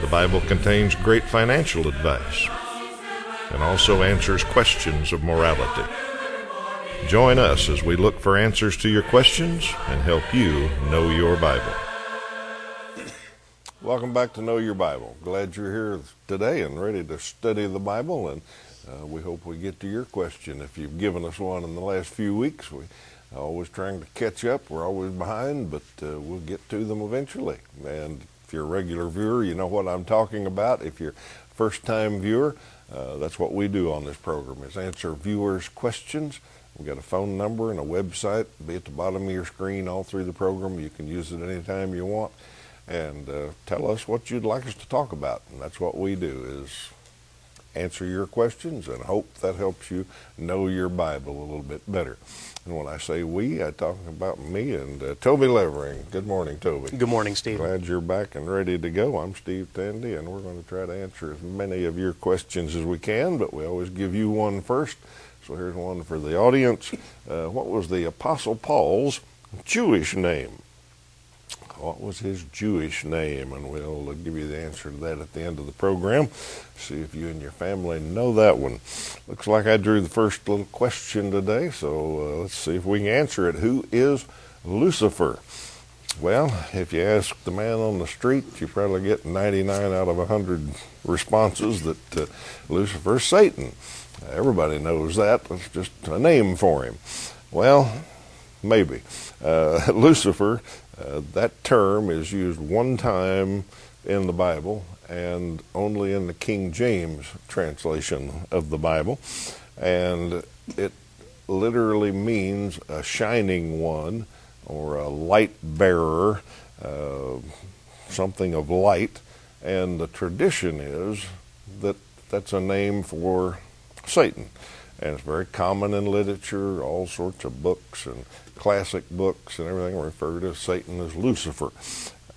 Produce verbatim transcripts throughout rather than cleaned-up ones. The Bible contains great financial advice and also answers questions of morality. Join us as we look for answers to your questions and help you know your Bible. Welcome back to Know Your Bible. Glad you're here today and ready to study the Bible, and uh, we hope we get to your question if you've given us one in the last few weeks. We're always trying to catch up. We're always behind, but uh, we'll get to them eventually. And if you're a regular viewer, you know what I'm talking about. If you're a first-time viewer, uh, that's what we do on this program, is answer viewers' questions. We've got a phone number and a website. It'll be at the bottom of your screen all through the program. You can use it anytime you want. And uh, tell us what you'd like us to talk about. And that's what we do, is answer your questions, and hope that helps you know your Bible a little bit better. And when I say we, I talk about me and uh, Toby Levering. Good morning, Toby. Good morning, Steve. Glad you're back and ready to go. I'm Steve Tandy, and we're going to try to answer as many of your questions as we can, but we always give you one first. So here's one for the audience. Uh, what was the Apostle Paul's Jewish name? What was his Jewish name? And we'll give you the answer to that at the end of the program. See if you and your family know that one. Looks like I drew the first little question today, so uh, let's see if we can answer it. Who is Lucifer? Well, if you ask the man on the street, you probably get ninety-nine out of one hundred responses that uh, Lucifer's Satan. Everybody knows that. That's just a name for him. Well, maybe. Uh, Lucifer... Uh, that term is used one time in the Bible and only in the King James translation of the Bible, and it literally means a shining one or a light bearer, uh, something of light, and the tradition is that that's a name for Satan, and it's very common in literature. All sorts of books and classic books and everything refer to Satan as Lucifer.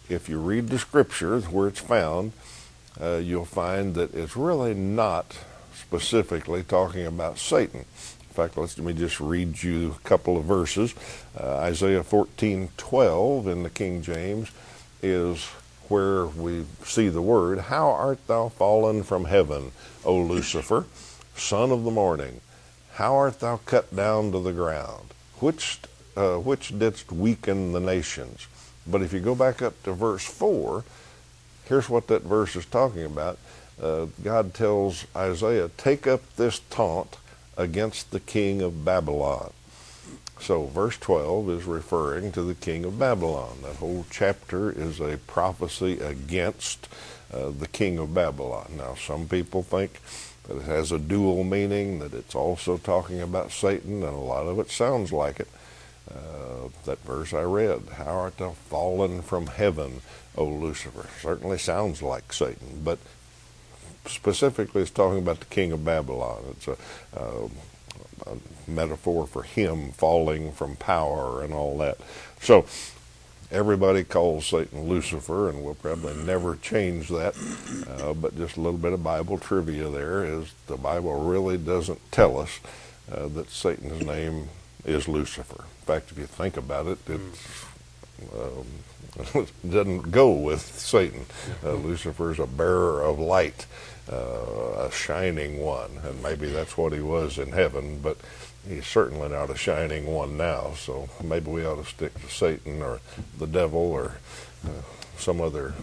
If you read the scriptures where it's found, uh, you'll find that it's really not specifically talking about Satan. In fact, let's, let me just read you a couple of verses. Uh, Isaiah fourteen twelve in the King James is where we see the word, "How art thou fallen from heaven, O Lucifer, son of the morning? How art thou cut down to the ground, which Uh, which didst weaken the nations." But if you go back up to verse four, here's what that verse is talking about. Uh, God tells Isaiah, take up this taunt against the king of Babylon. So verse twelve is referring to the king of Babylon. That whole chapter is a prophecy against uh, the king of Babylon. Now, some people think that it has a dual meaning, that it's also talking about Satan, and a lot of it sounds like it. Uh, that verse I read, how art thou fallen from heaven, O Lucifer? Certainly sounds like Satan, but specifically it's talking about the king of Babylon. It's a, uh, a metaphor for him falling from power and all that. So everybody calls Satan Lucifer, and we'll probably never change that, uh, but just a little bit of Bible trivia there is the Bible really doesn't tell us uh, that Satan's name is Lucifer. In fact, if you think about it, it um, doesn't go with Satan. Uh, Lucifer's a bearer of light, uh, a shining one, and maybe that's what he was in heaven, but he's certainly not a shining one now, so maybe we ought to stick to Satan or the devil or uh, some other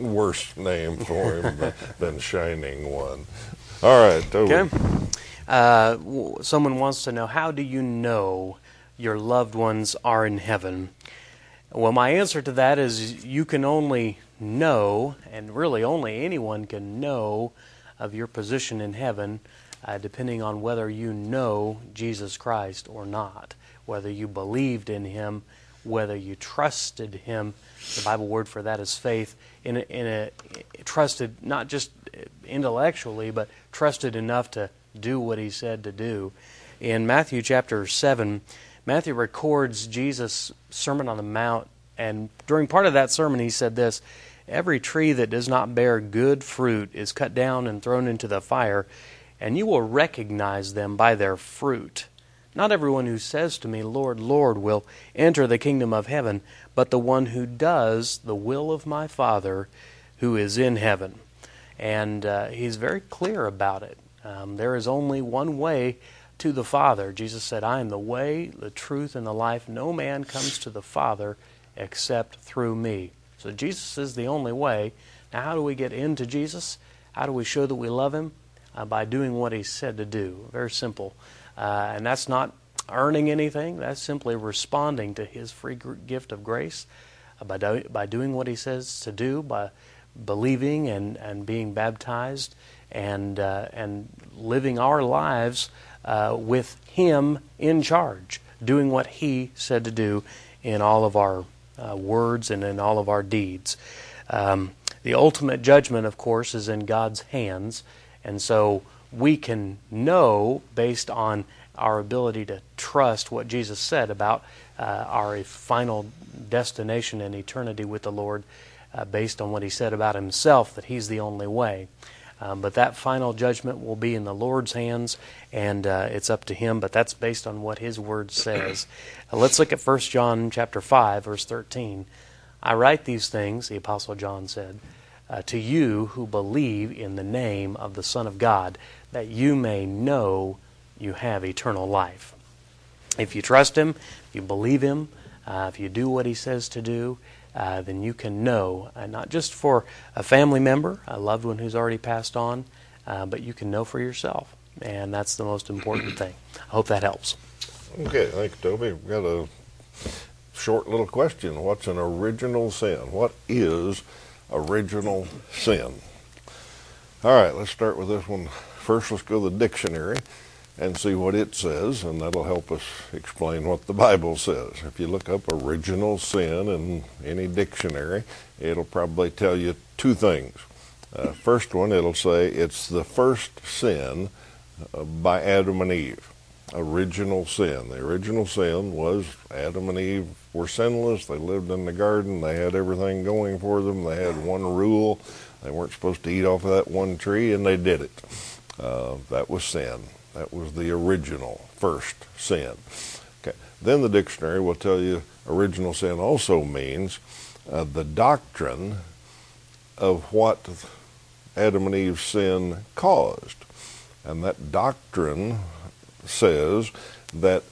worse name for him than, than shining one. All right, okay. Uh, someone wants to know, how do you know your loved ones are in heaven? Well, my answer to that is you can only know, and really only anyone can know, of your position in heaven, uh, depending on whether you know Jesus Christ or not, whether you believed in Him whether you trusted him. The Bible word for that is faith. In a, in a trusted, not just intellectually, but trusted enough to do what he said to do. In Matthew chapter seven, Matthew records Jesus' Sermon on the Mount, and during part of that sermon he said this: "Every tree that does not bear good fruit is cut down and thrown into the fire, and you will recognize them by their fruit. Not everyone who says to me, 'Lord, Lord,' will enter the kingdom of heaven, but the one who does the will of my Father who is in heaven." And uh, he's very clear about it. Um, there is only one way to the Father. Jesus said, "I am the way, the truth, and the life. No man comes to the Father except through me." So Jesus is the only way. Now, how do we get into Jesus? How do we show that we love him? Uh, by doing what he said to do. Very simple. Uh, and that's not earning anything. That's simply responding to his free gift of grace uh, by, do by doing what he says to do, by believing and, and being baptized and, uh, and living our lives uh, with him in charge, doing what he said to do in all of our uh, words and in all of our deeds. Um, the ultimate judgment, of course, is in God's hands, and so we can know, based on our ability to trust what Jesus said about uh, our final destination in eternity with the Lord, uh, based on what he said about himself, that he's the only way. Um, but that final judgment will be in the Lord's hands, and uh, it's up to him, but that's based on what his word says. Uh, let's look at First John chapter five, verse thirteen. "I write these things," the Apostle John said, Uh, "to you who believe in the name of the Son of God, that you may know you have eternal life." If you trust him, if you believe him, uh, if you do what he says to do, uh, then you can know, uh, not just for a family member, a loved one who's already passed on, uh, but you can know for yourself. And that's the most important thing. I hope that helps. Okay, thanks, Toby. We've got a short little question. What's an original sin? What is original sin? All right, let's start with this one. First, let's go to the dictionary and see what it says, and that'll help us explain what the Bible says. If you look up original sin in any dictionary, it'll probably tell you two things. Uh, first one, it'll say it's the first sin uh, by Adam and Eve. Original sin. The original sin was Adam and Eve were sinless. They lived in the garden. They had everything going for them. They had one rule. They weren't supposed to eat off of that one tree, and they did it. Uh, that was sin. That was the original, first sin. Okay. Then the dictionary will tell you original sin also means uh, the doctrine of what Adam and Eve's sin caused. And that doctrine says that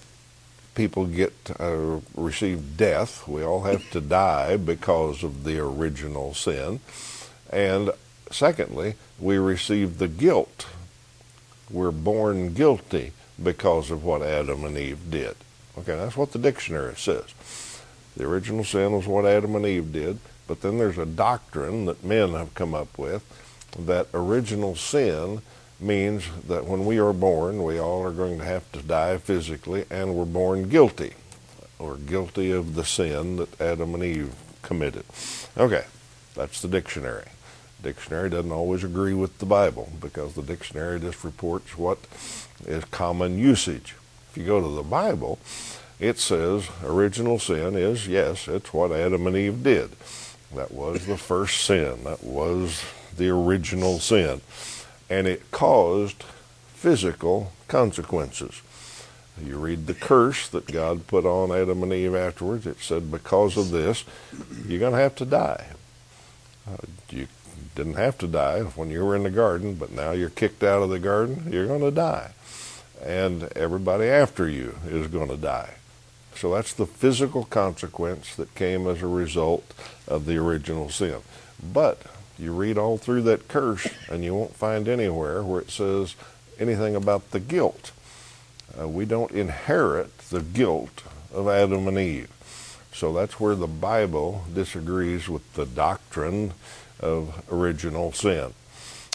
people get uh, receive death. We all have to die because of the original sin. And secondly, we receive the guilt. We're born guilty because of what Adam and Eve did. Okay, that's what the dictionary says. The original sin was what Adam and Eve did, but then there's a doctrine that men have come up with that original sin means that when we are born, we all are going to have to die physically, and we're born guilty, or guilty of the sin that Adam and Eve committed. Okay, that's the dictionary. Dictionary doesn't always agree with the Bible, because the dictionary just reports what is common usage. If you go to the Bible, it says original sin is, yes, it's what Adam and Eve did. That was the first sin. That was the original sin. And it caused physical consequences. You read the curse that God put on Adam and Eve afterwards. It said, because of this, you're going to have to die. Uh, you didn't have to die when you were in the garden, but now you're kicked out of the garden, you're going to die. And everybody after you is going to die. So that's the physical consequence that came as a result of the original sin. But you read all through that curse, and you won't find anywhere where it says anything about the guilt. Uh, we don't inherit the guilt of Adam and Eve. So that's where the Bible disagrees with the doctrine of original sin.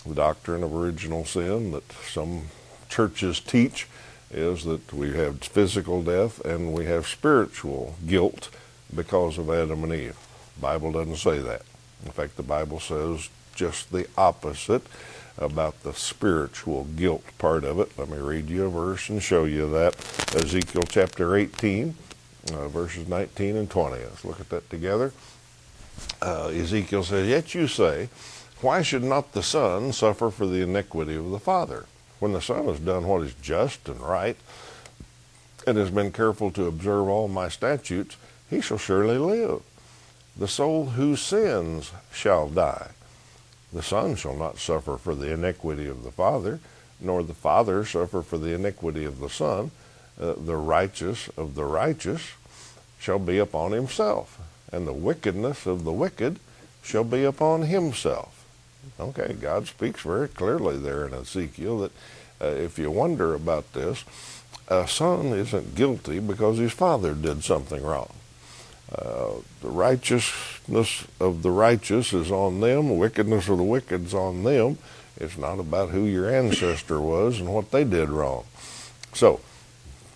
The doctrine of original sin that some churches teach is that we have physical death and we have spiritual guilt because of Adam and Eve. The Bible doesn't say that. In fact, the Bible says just the opposite about the spiritual guilt part of it. Let me read you a verse and show you that. Ezekiel chapter eighteen, uh, verses nineteen and twenty. Let's look at that together. Uh, Ezekiel says, "Yet you say, why should not the son suffer for the iniquity of the father? When the son has done what is just and right, and has been careful to observe all my statutes, he shall surely live. The soul who sins shall die. The son shall not suffer for the iniquity of the father, nor the father suffer for the iniquity of the son. Uh, the righteous of the righteous shall be upon himself, and the wickedness of the wicked shall be upon himself." Okay, God speaks very clearly there in Ezekiel that uh, if you wonder about this, a son isn't guilty because his father did something wrong. Uh, the righteousness of the righteous is on them. The wickedness of the wicked is on them. It's not about who your ancestor was and what they did wrong. So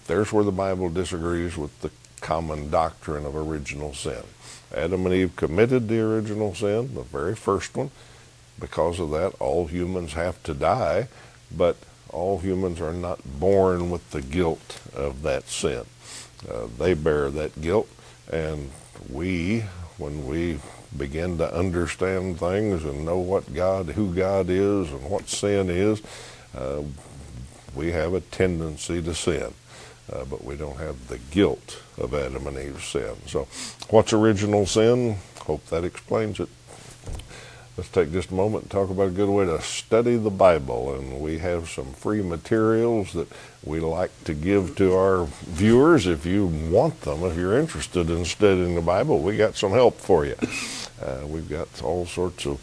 there's where the Bible disagrees with the common doctrine of original sin. Adam and Eve committed the original sin, the very first one. Because of that, all humans have to die, but all humans are not born with the guilt of that sin. Uh, they bear that guilt. And we, when we begin to understand things and know what God, who God is and what sin is, uh, we have a tendency to sin. Uh, but we don't have the guilt of Adam and Eve's sin. So what's original sin? Hope that explains it. Let's take just a moment and talk about a good way to study the Bible. And we have some free materials that we like to give to our viewers if you want them. If you're interested in studying the Bible, we got some help for you. Uh, we've got all sorts of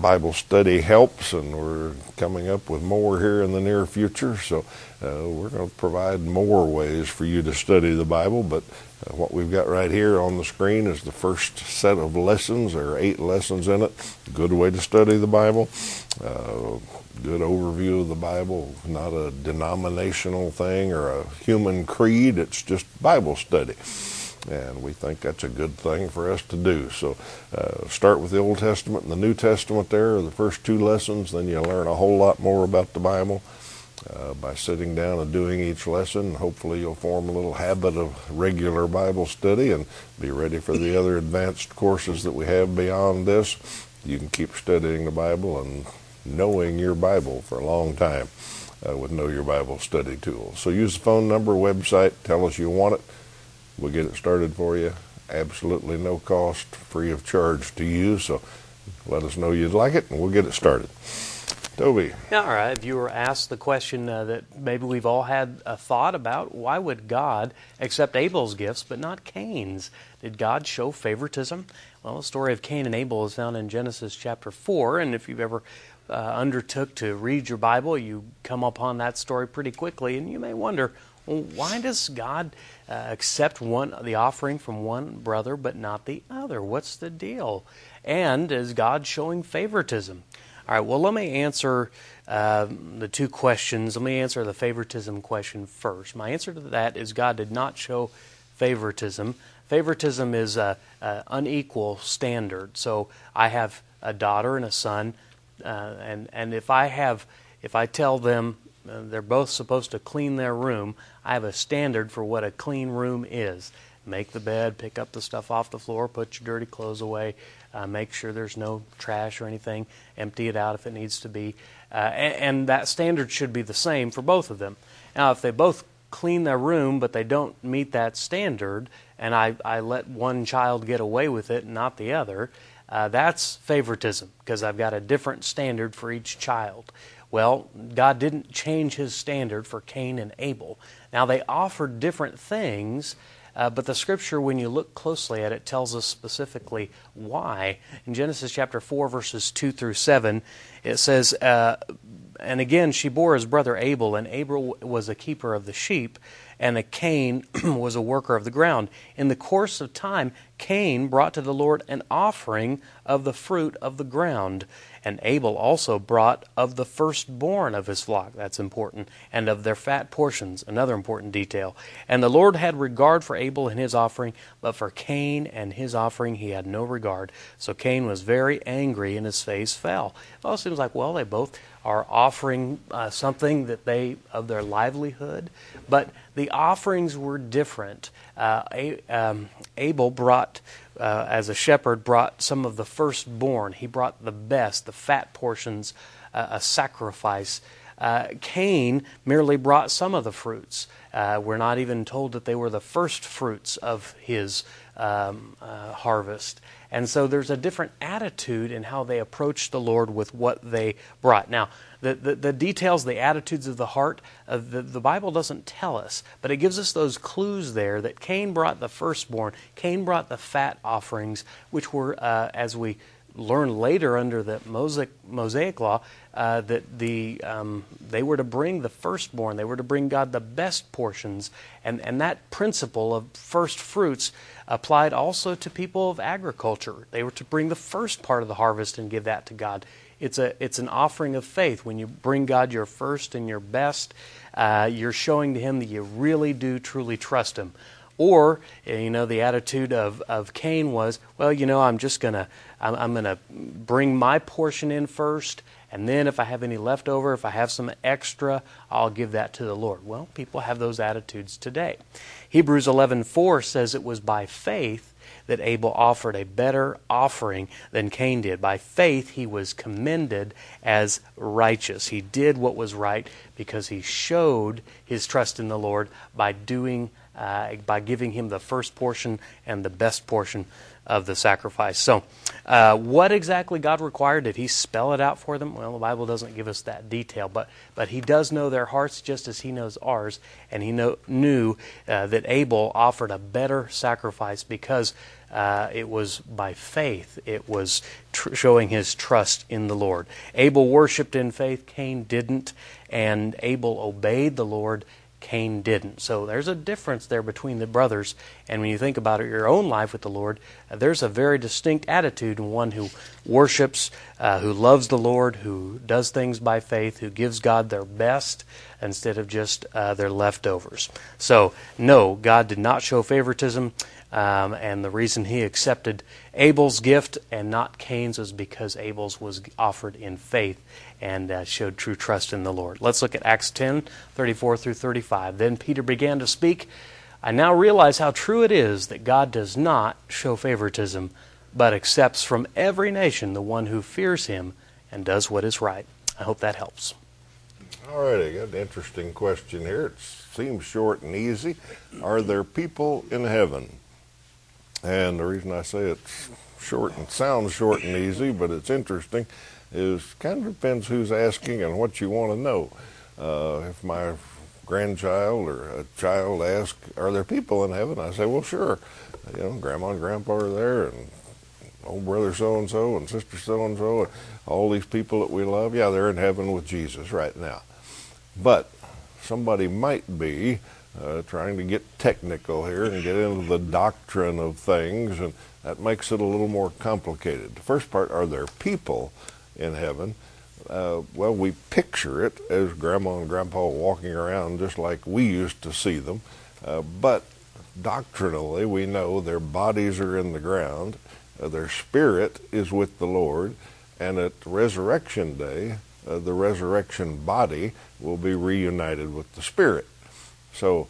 Bible study helps, and we're coming up with more here in the near future. So uh, we're going to provide more ways for you to study the Bible, but Uh, what we've got right here on the screen is the first set of lessons. There are eight lessons in it. Good way to study the Bible. Uh, good overview of the Bible. Not a denominational thing or a human creed. It's just Bible study. And we think that's a good thing for us to do. So uh, start with the Old Testament and the New Testament there are the first two lessons. Then you learn a whole lot more about the Bible. Uh, by sitting down and doing each lesson, hopefully you'll form a little habit of regular Bible study and be ready for the other advanced courses that we have beyond this. You can keep studying the Bible and knowing your Bible for a long time uh, with Know Your Bible study tools. So use the phone number, website, tell us you want it. We'll get it started for you. Absolutely no cost, free of charge to you. So let us know you'd like it and we'll get it started. Toby. All right, if you were asked the question uh, that maybe we've all had a thought about, why would God accept Abel's gifts but not Cain's? Did God show favoritism? Well, the story of Cain and Abel is found in Genesis chapter four, and if you've ever uh, undertook to read your Bible, you come upon that story pretty quickly, and you may wonder, well, why does God uh, accept one the offering from one brother but not the other? What's the deal? And is God showing favoritism? All right, well, let me answer uh, the two questions. Let me answer the favoritism question first. My answer to that is God did not show favoritism. Favoritism is an unequal standard. So I have a daughter and a son, uh, and, and if I have, if I tell them uh, they're both supposed to clean their room, I have a standard for what a clean room is. Make the bed, pick up the stuff off the floor, put your dirty clothes away, uh, make sure there's no trash or anything, empty it out if it needs to be. Uh, and, and that standard should be the same for both of them. Now, if they both clean their room but they don't meet that standard, and I, I let one child get away with it and not the other, uh, that's favoritism because I've got a different standard for each child. Well, God didn't change his standard for Cain and Abel. Now, they offered different things. Uh, but the Scripture, when you look closely at it, tells us specifically why. In Genesis chapter four, verses two through seven, it says, uh, And again, she bore his brother Abel, and Abel was a keeper of the sheep, and a Cain was a worker of the ground. In the course of time, Cain brought to the Lord an offering of the fruit of the ground, and Abel also brought of the firstborn of his flock, that's important, and of their fat portions, another important detail. And the Lord had regard for Abel and his offering, but for Cain and his offering he had no regard. So Cain was very angry, and his face fell. It all seems like, well, they both are offering uh, something that they of their livelihood, but the offerings were different. Uh, A, um, Abel brought, uh, as a shepherd, brought some of the firstborn. He brought the best, the fat portions, uh, a sacrifice. Uh, Cain merely brought some of the fruits. Uh, we're not even told that they were the first fruits of his um, uh, harvest. And so there's a different attitude in how they approach the Lord with what they brought. Now, the, the, the details, the attitudes of the heart, uh, the, the Bible doesn't tell us, but it gives us those clues there that Cain brought the firstborn, Cain brought the fat offerings, which were, uh, as we learn later under the Mosaic, Mosaic law, uh, that the um, they were to bring the firstborn, they were to bring God the best portions, and, and that principle of first fruits applied also to people of agriculture. They were to bring the first part of the harvest and give that to God. It's a it's an offering of faith. When you bring God your first and your best, uh, you're showing to Him that you really do truly trust Him. Or, you know, the attitude of, of Cain was, well, you know, I'm just gonna I'm, I'm gonna bring my portion in first, and then if I have any left over, if I have some extra, I'll give that to the Lord. Well, people have those attitudes today. Hebrews eleven four says it was by faith that Abel offered a better offering than Cain did. By faith he was commended as righteous. He did what was right because he showed his trust in the Lord by doing uh, by giving him the first portion and the best portion of the sacrifice. So, uh, what exactly God required? Did He spell it out for them? Well, the Bible doesn't give us that detail, but but He does know their hearts just as He knows ours, and He know, knew uh, that Abel offered a better sacrifice because Uh, it was by faith. It was tr- showing his trust in the Lord. Abel worshipped in faith. Cain didn't. And Abel obeyed the Lord. Cain didn't. So there's a difference there between the brothers. And when you think about it, your own life with the Lord, uh, there's a very distinct attitude in one who worships, uh, who loves the Lord, who does things by faith, who gives God their best instead of just uh, their leftovers. So, no, God did not show favoritism. Um, and the reason He accepted Abel's gift and not Cain's was because Abel's was offered in faith and uh, showed true trust in the Lord. Let's look at Acts ten, thirty-four through thirty-five. Then Peter began to speak. I now realize how true it is that God does not show favoritism, but accepts from every nation the one who fears Him and does what is right. I hope that helps. All right, I got an interesting question here. It seems short and easy. Are there people in heaven? And the reason I say it's short and sounds short and easy, but it's interesting, is kind of depends who's asking and what you want to know. Uh, if my grandchild or a child asks, are there people in heaven? I say, well, sure. You know, Grandma and Grandpa are there, and old brother so-and-so and sister so-and-so, and all these people that we love. Yeah, they're in heaven with Jesus right now. But somebody might be Uh, trying to get technical here and get into the doctrine of things, and that makes it a little more complicated. The first part, are there people in heaven? Uh, well, we picture it as Grandma and Grandpa walking around just like we used to see them, uh, but doctrinally we know their bodies are in the ground, uh, their spirit is with the Lord, and at Resurrection Day, uh, the resurrection body will be reunited with the spirit. So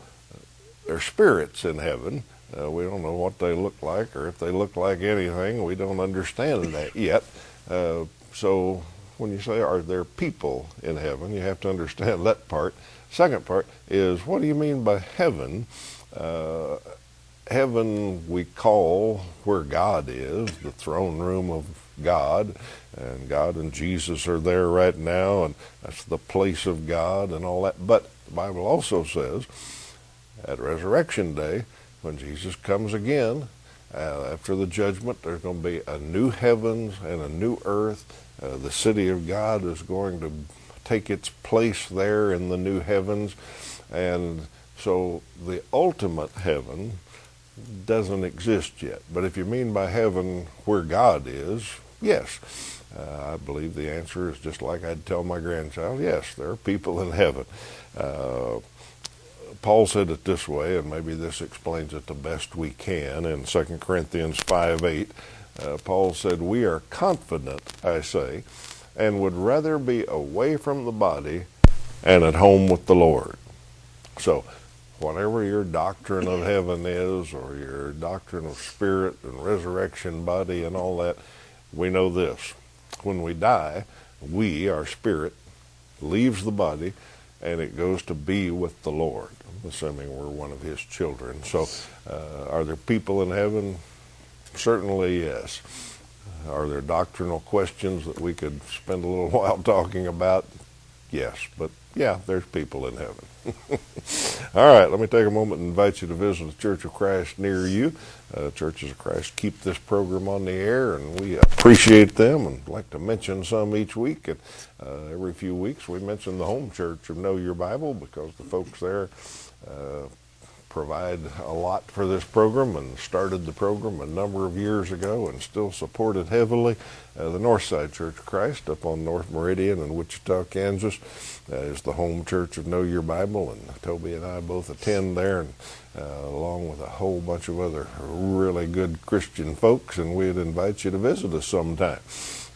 there's spirits in heaven. Uh, we don't know what they look like or if they look like anything. We don't understand that yet. Uh, so when you say, are there people in heaven, you have to understand that part. Second part is, what do you mean by heaven? Uh, heaven we call where God is, the throne room of God, and God and Jesus are there right now, and that's the place of God and all that. But the Bible also says at Resurrection Day, when Jesus comes again, uh, after the judgment, there's going to be a new heavens and a new earth. Uh, the city of God is going to take its place there in the new heavens. And so the ultimate heaven doesn't exist yet. But if you mean by heaven where God is, yes. Uh, I believe the answer is just like I'd tell my grandchild, yes, there are people in heaven. Uh, Paul said it this way, and maybe this explains it the best we can. In Second Corinthians five eight, uh, Paul said, "We are confident, I say, and would rather be away from the body and at home with the Lord." So whatever your doctrine of heaven is, or your doctrine of spirit and resurrection, body, and all that, we know this. When we die, we, our spirit, leaves the body and it goes to be with the Lord, assuming we're one of his children. So uh, are there people in heaven? Certainly, yes. Are there doctrinal questions that we could spend a little while talking about? Yes, but yeah, there's people in heaven. All right, let me take a moment and invite you to visit the Church of Christ near you. Uh, Churches of Christ keep this program on the air, and we appreciate them and like to mention some each week. And uh, every few weeks we mention the home church of Know Your Bible, because the folks there uh, provide a lot for this program and started the program a number of years ago and still support it heavily. Uh, the Northside Church of Christ up on North Meridian in Wichita, Kansas uh, is the home church of Know Your Bible, and Toby and I both attend there, and uh, along with a whole bunch of other really good Christian folks, and we'd invite you to visit us sometime.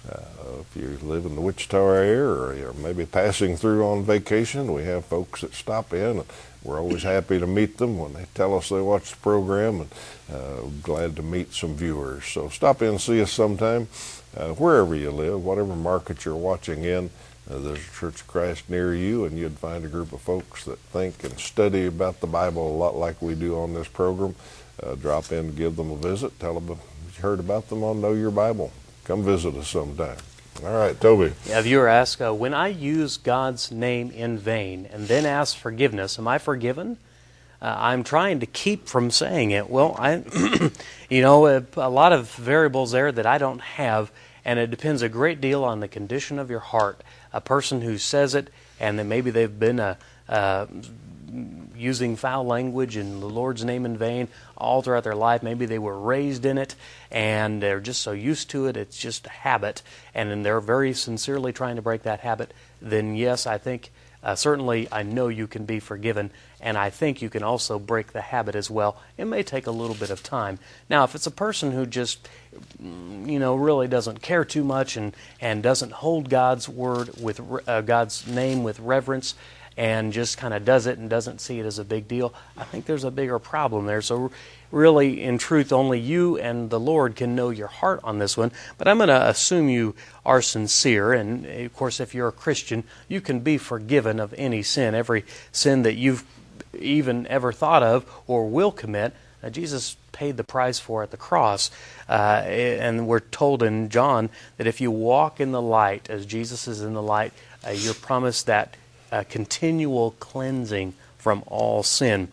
Uh, if you live in the Wichita area, or you're maybe passing through on vacation, we have folks that stop in, and we're always happy to meet them when they tell us they watch the program, and uh, glad to meet some viewers. So stop in and see us sometime, uh, wherever you live, whatever market you're watching in. Uh, there's a Church of Christ near you, and you'd find a group of folks that think and study about the Bible a lot like we do on this program. Uh, drop in, give them a visit, tell them you heard about them on Know Your Bible. Come visit us sometime. All right, Toby. Yeah, a viewer asked, uh, when I use God's name in vain and then ask forgiveness, am I forgiven? Uh, I'm trying to keep from saying it. Well, I, you know, a, a lot of variables there that I don't have, and it depends a great deal on the condition of your heart. A person who says it, and then maybe they've been a, a using foul language and the Lord's name in vain all throughout their life. Maybe they were raised in it and they're just so used to it, it's just a habit, and then they're very sincerely trying to break that habit. Then yes, I think uh, certainly I know you can be forgiven, and I think you can also break the habit as well. It may take a little bit of time. Now, if it's a person who just, you know, really doesn't care too much and, and doesn't hold God's word with uh, God's name with reverence, and just kind of does it and doesn't see it as a big deal, I think there's a bigger problem there. So really, in truth, only you and the Lord can know your heart on this one. But I'm going to assume you are sincere. And, of course, if you're a Christian, you can be forgiven of any sin, every sin that you've even ever thought of or will commit. Now, Jesus paid the price for at the cross. Uh, and we're told in John that if you walk in the light, as Jesus is in the light, uh, you're promised that Uh, continual cleansing from all sin.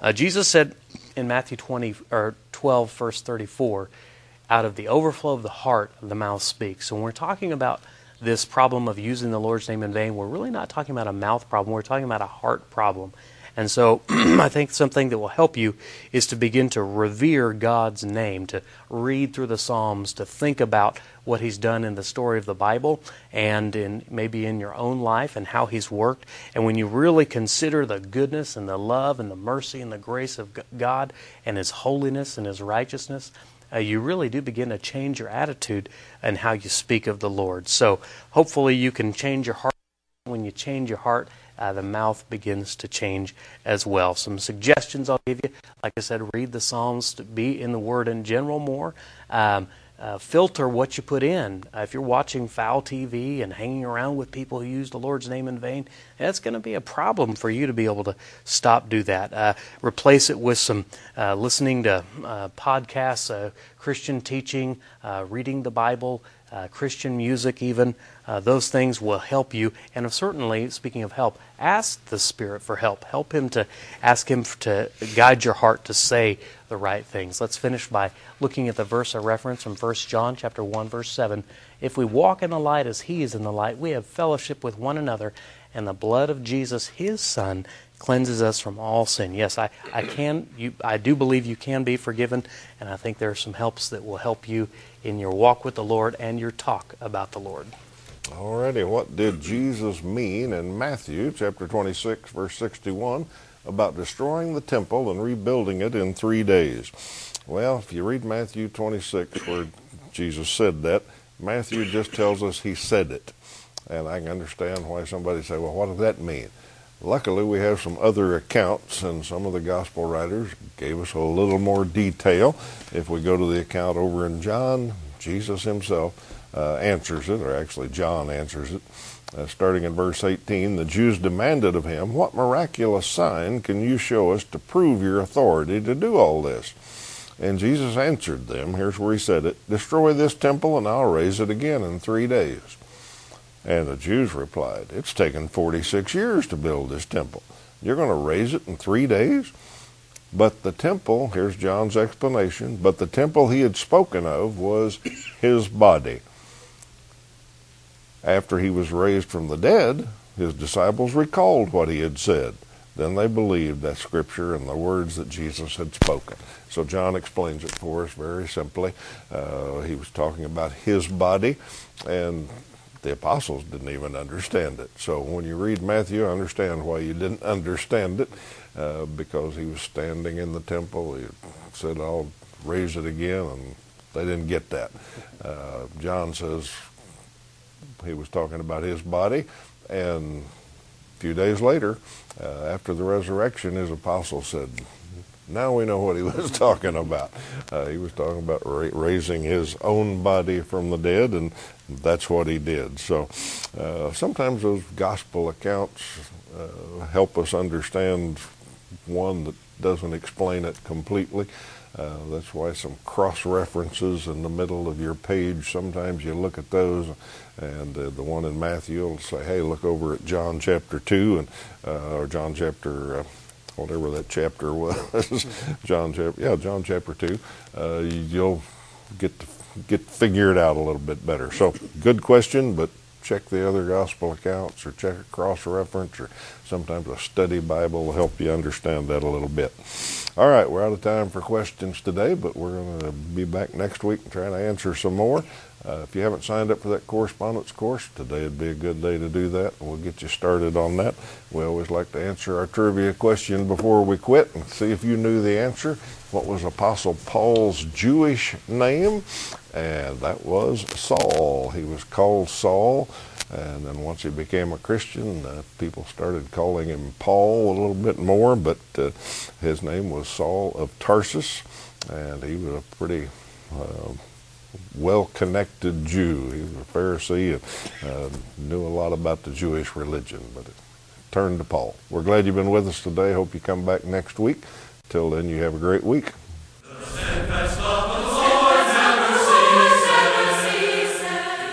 Uh, Jesus said in Matthew twenty or twelve, verse thirty-four, "Out of the overflow of the heart, the mouth speaks." So when we're talking about this problem of using the Lord's name in vain, we're really not talking about a mouth problem. We're talking about a heart problem. And so I think something that will help you is to begin to revere God's name, to read through the Psalms, to think about what He's done in the story of the Bible and in maybe in your own life and how He's worked. And when you really consider the goodness and the love and the mercy and the grace of God and His holiness and His righteousness, Uh, you really do begin to change your attitude and how you speak of the Lord. So hopefully you can change your heart. When you change your heart, Uh, the mouth begins to change as well. Some suggestions I'll give you. Like I said, read the Psalms, to be in the Word in general more. Um, uh, filter what you put in. Uh, if you're watching foul T V and hanging around with people who use the Lord's name in vain, that's going to be a problem for you to be able to stop do that. Uh, replace it with some uh, listening to uh, podcasts, uh, Christian teaching, uh, reading the Bible, uh, Christian music even. Uh, those things will help you. And certainly, speaking of help, ask the Spirit for help. Help Him to ask Him to guide your heart to say the right things. Let's finish by looking at the verse of reference from First John chapter one, verse seven. If we walk in the light as He is in the light, we have fellowship with one another, and the blood of Jesus, His Son, cleanses us from all sin. Yes, I, I can. You, I do believe you can be forgiven, and I think there are some helps that will help you in your walk with the Lord and your talk about the Lord. Alrighty, what did Jesus mean in Matthew chapter twenty-six, verse sixty-one, about destroying the temple and rebuilding it in three days? Well, if you read Matthew twenty-six, where Jesus said that, Matthew just tells us He said it, and I can understand why somebody say, "Well, what does that mean?" Luckily, we have some other accounts, and some of the gospel writers gave us a little more detail. If we go to the account over in John, Jesus himself uh, answers it, or actually John answers it. Uh, starting in verse eighteen, the Jews demanded of him, "What miraculous sign can you show us to prove your authority to do all this?" And Jesus answered them, here's where he said it, "Destroy this temple and I'll raise it again in three days. And the Jews replied, "It's taken forty-six years to build this temple. You're going to raise it in three days? But the temple," here's John's explanation, "but the temple he had spoken of was his body." After he was raised from the dead, his disciples recalled what he had said. Then they believed that scripture and the words that Jesus had spoken. So John explains it for us very simply. Uh, he was talking about his body, and the apostles didn't even understand it. So when you read Matthew, I understand why you didn't understand it, uh, because he was standing in the temple. He said, "I'll raise it again," and they didn't get that. Uh, John says he was talking about his body, and a few days later, uh, after the resurrection, his apostles said, "Now we know what he was talking about." Uh, he was talking about ra raising his own body from the dead, and that's what he did. So uh, sometimes those gospel accounts uh, help us understand one that doesn't explain it completely. Uh, that's why some cross-references in the middle of your page, sometimes you look at those, and uh, the one in Matthew will say, "Hey, look over at John chapter two," and uh, or John chapter uh, whatever that chapter was, John chapter, yeah, John chapter two, uh, you'll get to get figure it out a little bit better. So good question, but check the other gospel accounts, or check a cross-reference, or sometimes a study Bible will help you understand that a little bit. All right, we're out of time for questions today, but we're going to be back next week and try to answer some more. Uh, if you haven't signed up for that correspondence course, today would be a good day to do that. We'll get you started on that. We always like to answer our trivia question before we quit and see if you knew the answer. What was Apostle Paul's Jewish name? And that was Saul. He was called Saul, and then once he became a Christian, uh, people started calling him Paul a little bit more, but uh, his name was Saul of Tarsus, and he was a pretty uh, well-connected Jew. He was a Pharisee and uh, knew a lot about the Jewish religion, but it turned to Paul. We're glad you've been with us today. Hope you come back next week. Till then, you have a great week.